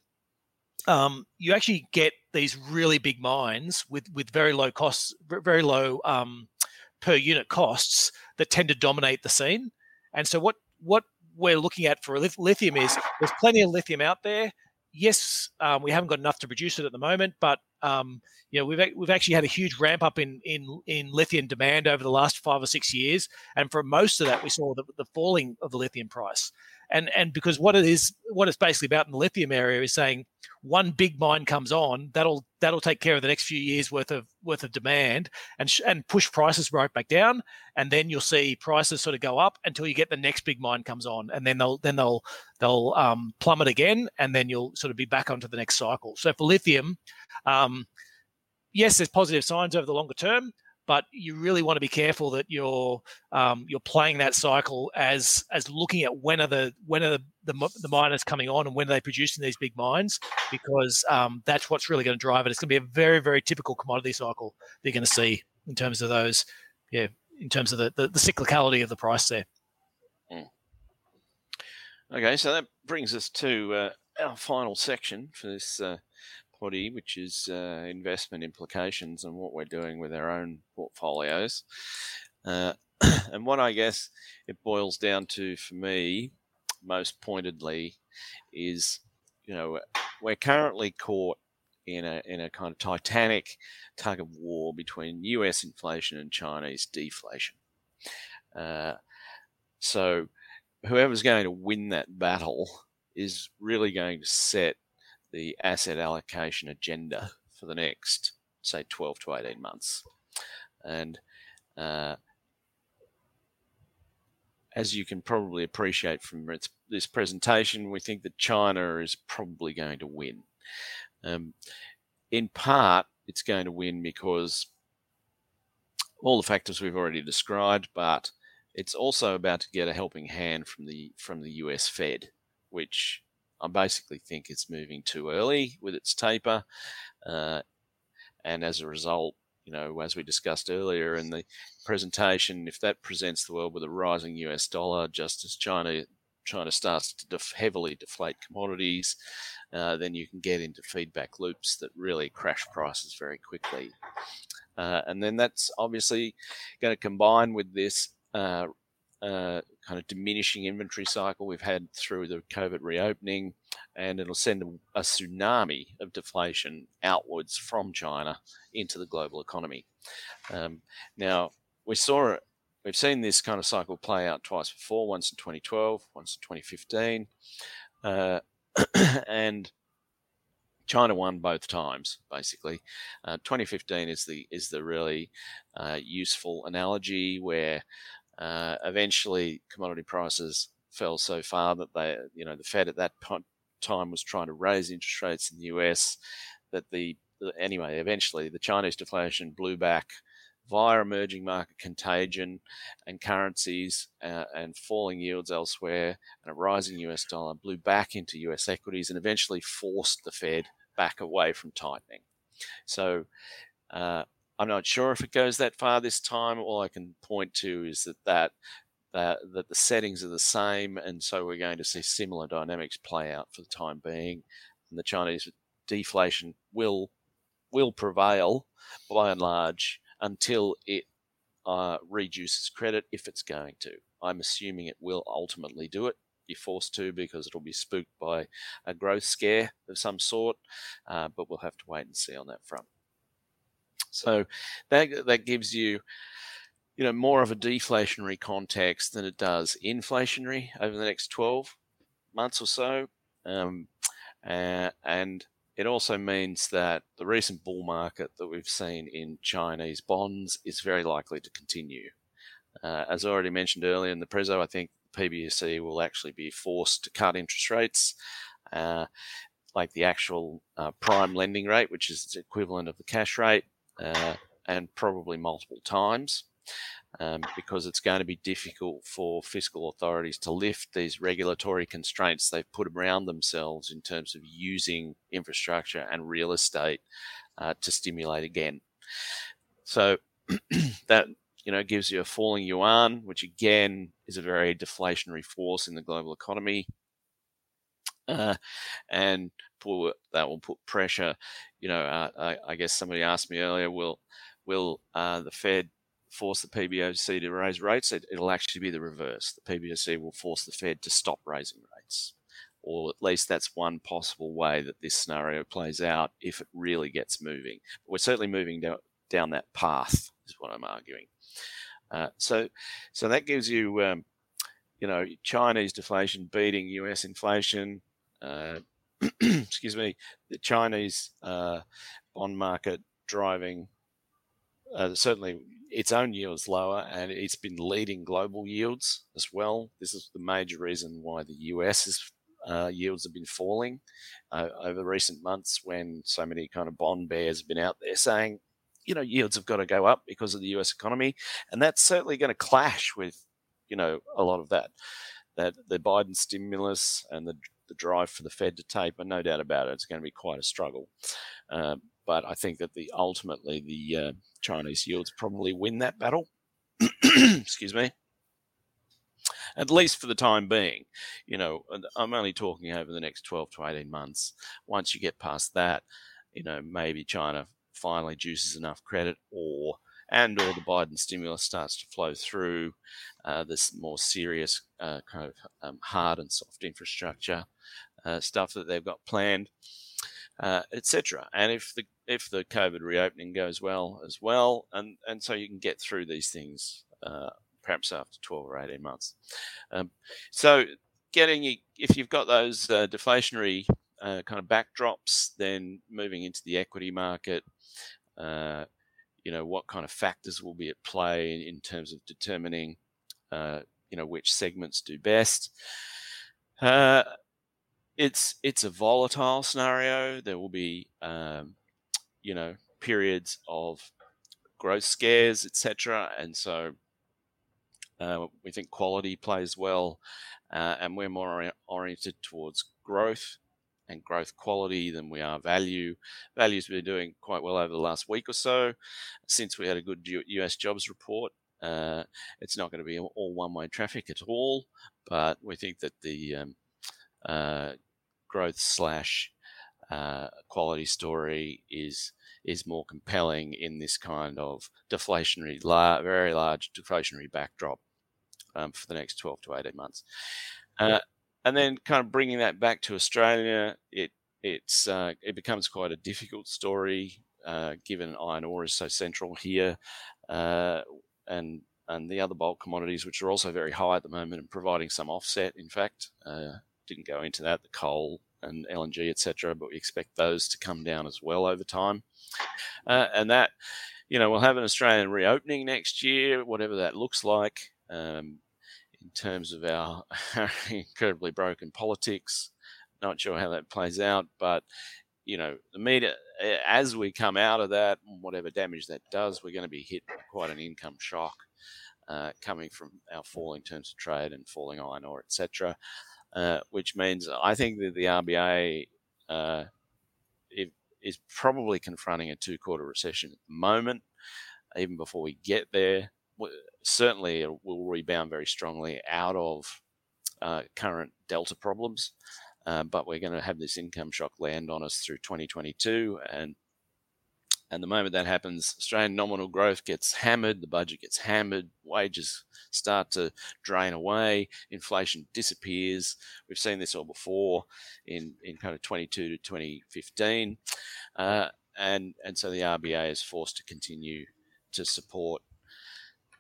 you actually get these really big mines with very low costs, very low per unit costs that tend to dominate the scene. And so what we're looking at for lithium is there's plenty of lithium out there. Yes, we haven't got enough to produce it at the moment, but we've actually had a huge ramp up in lithium demand over the last 5 or 6 years, and for most of that, we saw the falling of the lithium price, and because what it's basically about in the lithium area is saying one big mine comes on that'll take care of the next few years worth of demand and push prices right back down, and then you'll see prices sort of go up until you get the next big mine comes on, and then they'll plummet again, and then you'll sort of be back onto the next cycle. So for lithium, yes, there's positive signs over the longer term, But you really want to be careful that you're playing that cycle as looking at when are the miners coming on and when are they producing these big mines, because that's what's really going to drive it. It's going to be a very, very typical commodity cycle that you're going to see in terms of those, in terms of the cyclicality of the price there. Mm. Okay, so that brings us to our final section for this poddy, which is investment implications and what we're doing with our own portfolios. And what I guess it boils down to for me, most pointedly, is, we're currently caught in a kind of titanic tug of war between US inflation and Chinese deflation. So whoever's going to win that battle is really going to set the asset allocation agenda for the next, say, 12 to 18 months. And as you can probably appreciate from this presentation, we think that China is probably going to win. In part, it's going to win because all the factors we've already described, but it's also about to get a helping hand from the US Fed, which I basically think it's moving too early with its taper. And as a result, as we discussed earlier in the presentation, if that presents the world with a rising US dollar, just as China starts to heavily deflate commodities, then you can get into feedback loops that really crash prices very quickly. And then that's obviously going to combine with this kind of diminishing inventory cycle we've had through the COVID reopening, and it'll send a tsunami of deflation outwards from China into the global economy. Now, we've seen this kind of cycle play out twice before, once in 2012, once in 2015, and China won both times, basically. 2015 is the really useful analogy where eventually commodity prices fell so far that they, the Fed at that time was trying to raise interest rates in the US, that eventually the Chinese deflation blew back via emerging market contagion and currencies and falling yields elsewhere, and a rising US dollar blew back into US equities and eventually forced the Fed back away from tightening. So I'm not sure if it goes that far this time. All I can point to is that the settings are the same, and so we're going to see similar dynamics play out for the time being. And the Chinese deflation will prevail by and large until it reduces credit, if it's going to. I'm assuming it will ultimately do it. Be forced to, because it'll be spooked by a growth scare of some sort, but we'll have to wait and see on that front. So that gives you, more of a deflationary context than it does inflationary over the next 12 months or so. And it also means that the recent bull market that we've seen in Chinese bonds is very likely to continue. As I already mentioned earlier in the preso, I think PBOC will actually be forced to cut interest rates, like the actual prime lending rate, which is its equivalent of the cash rate. And probably multiple times, because it's going to be difficult for fiscal authorities to lift these regulatory constraints they've put around themselves in terms of using infrastructure and real estate to stimulate again. So that, gives you a falling yuan, which again is a very deflationary force in the global economy. And that will put pressure. I guess somebody asked me earlier, will the Fed force the PBOC to raise rates? It'll actually be the reverse. The PBOC will force the Fed to stop raising rates, or at least that's one possible way that this scenario plays out if it really gets moving. But we're certainly moving down that path, is what I'm arguing. So that gives you, Chinese deflation beating US inflation, excuse me, the Chinese bond market driving certainly its own yields lower, and it's been leading global yields as well. This is the major reason why the US's yields have been falling over recent months, when so many kind of bond bears have been out there saying you know, yields have got to go up because of the US economy. And that's certainly going to clash with, you know, a lot of that, that the Biden stimulus and the drive for the Fed to taper, no doubt about it, it's going to be quite a struggle. But I think that ultimately the Chinese yields probably win that battle. Excuse me. At least for the time being, you know, I'm only talking over the next 12 to 18 months. Once you get past that, you know, maybe China finally juices enough credit or the Biden stimulus starts to flow through this more serious kind of hard and soft infrastructure stuff that they've got planned, etc. And if the COVID reopening goes well as well, and so you can get through these things perhaps after 12 or 18 months. If you've got those deflationary kind of backdrops, then moving into the equity market, you know, what kind of factors will be at play in terms of determining, you know, which segments do best. It's a volatile scenario. There will be, you know, periods of growth scares, etc. And so we think quality plays well, and we're more oriented towards growth and growth quality than we are value. Value's been doing quite well over the last week or so since we had a good US jobs report. It's not going to be all one-way traffic at all, but we think that the growth / quality story is more compelling in this kind of deflationary, very large deflationary backdrop for the next 12 to 18 months. And then kind of bringing that back to Australia, it becomes quite a difficult story given iron ore is so central here and the other bulk commodities, which are also very high at the moment and providing some offset, in fact. Didn't go into that, the coal and LNG, etc., but we expect those to come down as well over time. And that, you know, we'll have an Australian reopening next year, whatever that looks like. In terms of our incredibly broken politics, not sure how that plays out, but you know, the media, as we come out of that, whatever damage that does, we're going to be hit by quite an income shock coming from our falling terms of trade and falling iron ore, etc., which means I think that the RBA is probably confronting a two-quarter recession at the moment, even before we get there. Certainly it will rebound very strongly out of current Delta problems, but we're going to have this income shock land on us through 2022. And the moment that happens, Australian nominal growth gets hammered, the budget gets hammered, wages start to drain away, inflation disappears. We've seen this all before in kind of 22 to 2015. And so the RBA is forced to continue to support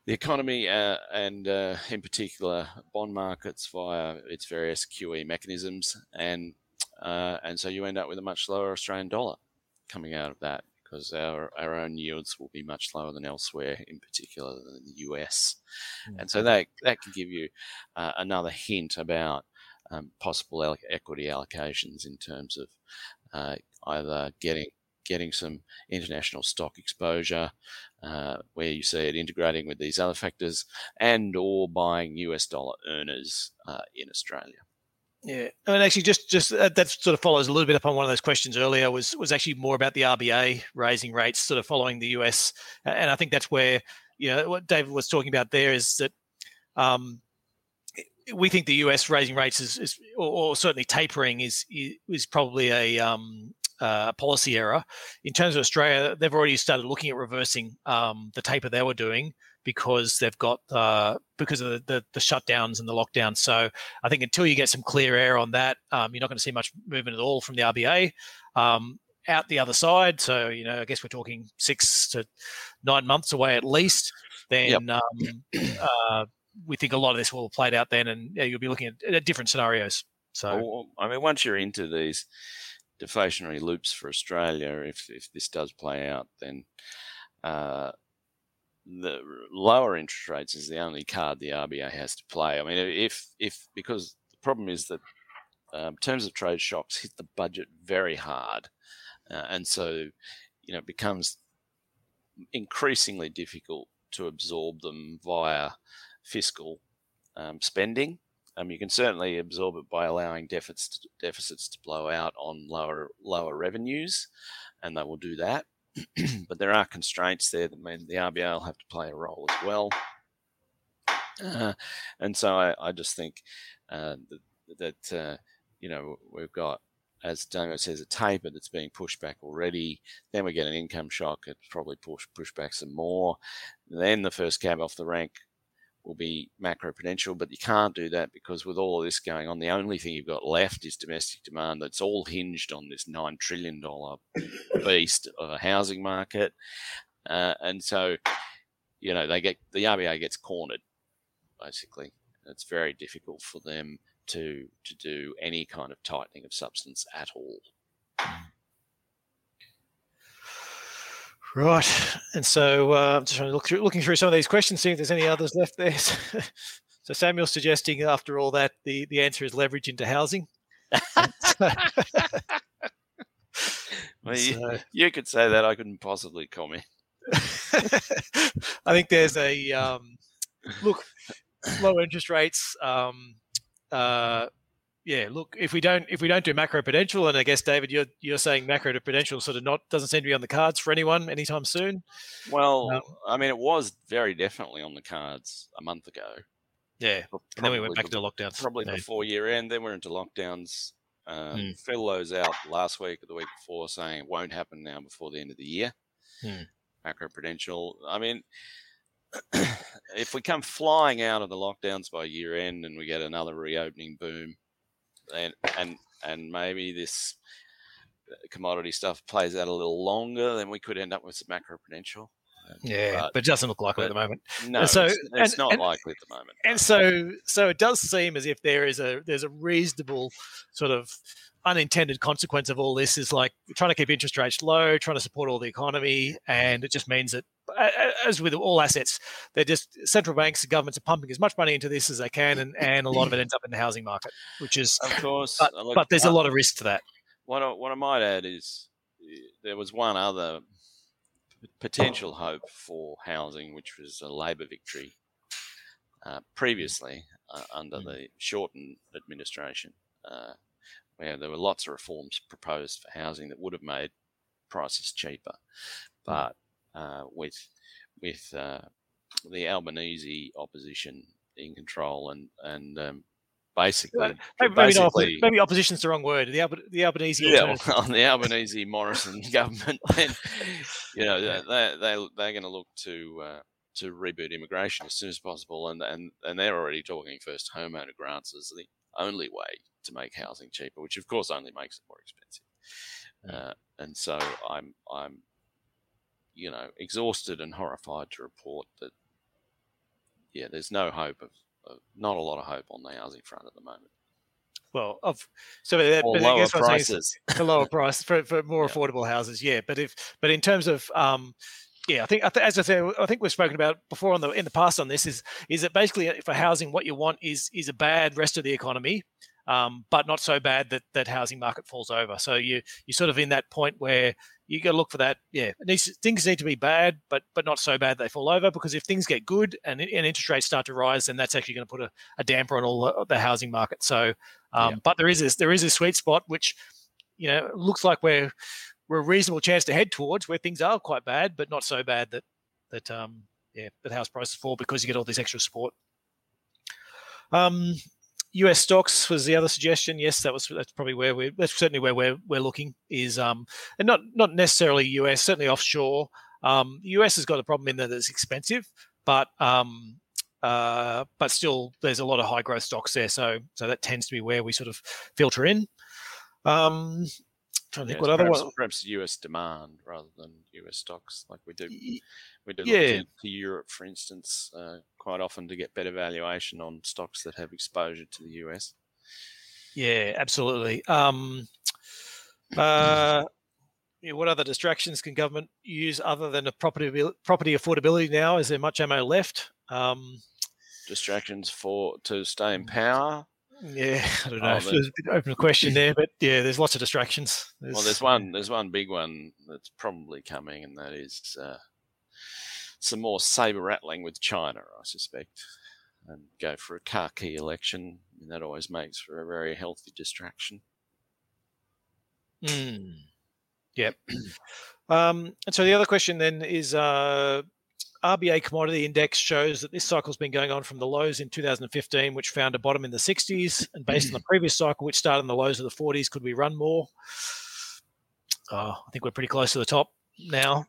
the economy and in particular bond markets via its various QE mechanisms, and so you end up with a much lower Australian dollar coming out of that because our own yields will be much lower than elsewhere, in particular than the US. Mm-hmm. And so that can give you another hint about possible equity allocations in terms of either getting some international stock exposure where you see it integrating with these other factors, and or buying US dollar earners in Australia. Yeah. I mean, actually just that sort of follows a little bit up on one of those questions earlier was actually more about the RBA raising rates sort of following the US. And I think that's where, you know, what David was talking about there is that we think the US raising rates is or certainly tapering is probably a, policy error. In terms of Australia, they've already started looking at reversing the taper they were doing because they've got because of the shutdowns and the lockdowns. So I think until you get some clear air on that, you're not going to see much movement at all from the RBA out the other side. So, you know, I guess we're talking 6 to 9 months away at least. Then yep. We think a lot of this will have played out then, and you'll be looking at different scenarios. So, well, I mean, once you're into these deflationary loops for Australia, if this does play out, then the lower interest rates is the only card the RBA has to play. I mean, if because the problem is that terms of trade shocks hit the budget very hard, and so, you know, it becomes increasingly difficult to absorb them via fiscal spending. You can certainly absorb it by allowing deficits to blow out on lower revenues, and they will do that. But there are constraints there that mean the RBA will have to play a role as well. And so I just think that we've got, as Damian says, a taper that's being pushed back already. Then we get an income shock. It's probably pushed back some more. Then the first cab off the rank will be macroprudential, but you can't do that because with all of this going on, the only thing you've got left is domestic demand. That's all hinged on this $9 trillion beast of a housing market. And so, the RBA gets cornered, basically. It's very difficult for them to do any kind of tightening of substance at all. Right, and so just trying to looking through some of these questions, seeing if there's any others left there. So Samuel's suggesting, after all that, the answer is leverage into housing. You could say that. I couldn't possibly comment. I think there's a low interest rates. If we don't do macroprudential, and I guess David, you're saying macroprudential sort of doesn't seem to be on the cards for anyone anytime soon. Well, it was very definitely on the cards a month ago. Yeah, and then we went back to lockdowns. Probably before year end, then we're into lockdowns. Phil Lowe's out last week or the week before saying it won't happen now before the end of the year. Macroprudential. If we come flying out of the lockdowns by year end and we get another reopening boom, and maybe this commodity stuff plays out a little longer, then we could end up with some macroprudential. But it doesn't look likely at the moment. No, so, it's not likely at the moment. And so it does seem as if there's a reasonable sort of unintended consequence of all this is like trying to keep interest rates low, trying to support all the economy, and it just means that, as with all assets, they're just central banks and governments are pumping as much money into this as they can, and a lot of it ends up in the housing market, which is, of course, but there's a lot of risk to that. What I might add is there was one other potential hope for housing, which was a Labor victory previously under the Shorten administration, where there were lots of reforms proposed for housing that would have made prices cheaper, but with the Albanese opposition in control and basically... Maybe opposition's the wrong word. The Albanese... Yeah, well, the Albanese Morrison government, they're going to look to reboot immigration as soon as possible, and they're already talking first homeowner grants as the only way to make housing cheaper, which of course only makes it more expensive. And so I'm exhausted and horrified to report that, there's no hope of not a lot of hope on the housing front at the moment. Well, lower prices. The lower price for more affordable houses, yeah. But in terms of, I think we've spoken about before in the past on this is that basically for housing, what you want is a bad rest of the economy, but not so bad that housing market falls over. So you're sort of in that point where you got to look for that. Yeah, things need to be bad, but not so bad they fall over, because if things get good and interest rates start to rise, then that's actually going to put a damper on all the housing market. So, but there is a sweet spot which, looks like we're a reasonable chance to head towards, where things are quite bad, but not so bad that house prices fall because you get all this extra support. US stocks was the other suggestion. Yes, that's probably where we're looking is, and not necessarily US, certainly offshore. The US has got a problem in that it's expensive, but still there's a lot of high growth stocks there. So that tends to be where we sort of filter in. Trying to think what other one? Perhaps US demand rather than US stocks, like we do. We do look to Europe, for instance, quite often to get better valuation on stocks that have exposure to the US. Yeah, absolutely. What other distractions can government use other than a property affordability? Now, is there much ammo left? Distractions to stay in power. Yeah, I don't know. There's an open question there, but yeah, there's lots of distractions. There's one big one that's probably coming, and that is some more saber rattling with China, I suspect, and go for a khaki election. I mean, that always makes for a very healthy distraction. Mm. Yep. And so the other question then is, RBA commodity index shows that this cycle's been going on from the lows in 2015, which found a bottom in the 60s, and based on the previous cycle, which started in the lows of the 40s, could we run more? I think we're pretty close to the top now.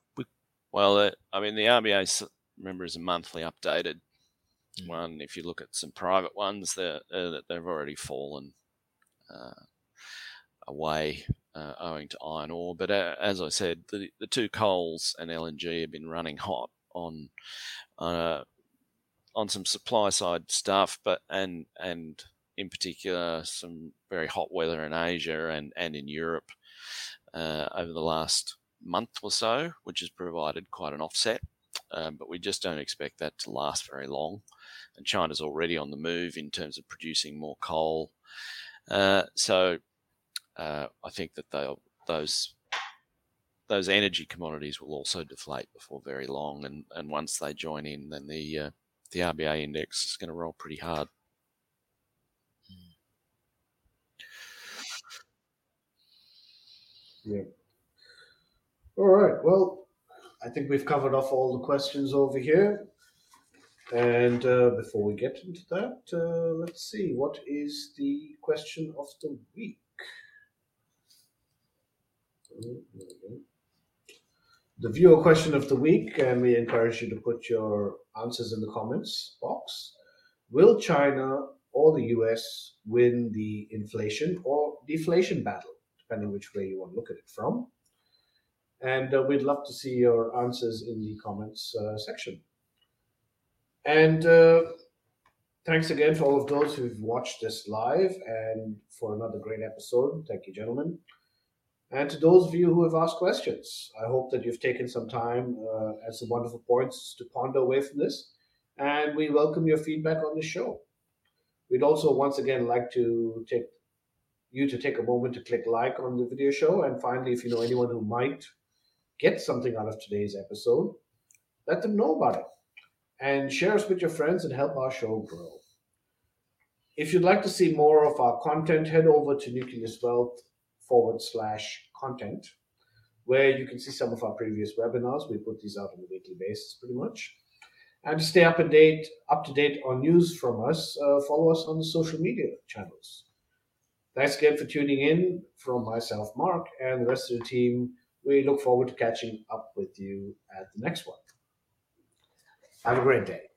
The RBA, remember, is a monthly updated one. If you look at some private ones, they've already fallen away owing to iron ore. But as I said, the two coals and LNG have been running hot on some supply side stuff, but and in particular some very hot weather in Asia and in Europe over the last month or so, which has provided quite an offset. But we just don't expect that to last very long. And China's already on the move in terms of producing more coal. So I think that those energy commodities will also deflate before very long. And once they join in, then the RBA index is going to roll pretty hard. Yeah. All right. Well, I think we've covered off all the questions over here. And before we get into that, let's see. What is the question of the week? The viewer question of the week, and we encourage you to put your answers in the comments box. Will China or the US win the inflation or deflation battle, depending which way you want to look at it from? And we'd love to see your answers in the comments section. And thanks again for all of those who've watched this live and for another great episode. Thank you, gentlemen. And to those of you who have asked questions, I hope that you've taken some time and some wonderful points to ponder away from this. And we welcome your feedback on the show. We'd also once again like to take you to take a moment to click like on the video show. And finally, if you know anyone who might get something out of today's episode, let them know about it. And share us with your friends and help our show grow. If you'd like to see more of our content, head over to Nucleus Wealth /content, where you can see some of our previous webinars. We put these out on a weekly basis pretty much. And to stay up to date on news from us, follow us on the social media channels. Thanks again for tuning in from myself, Mark, and the rest of the team. We look forward to catching up with you at the next one. Have a great day.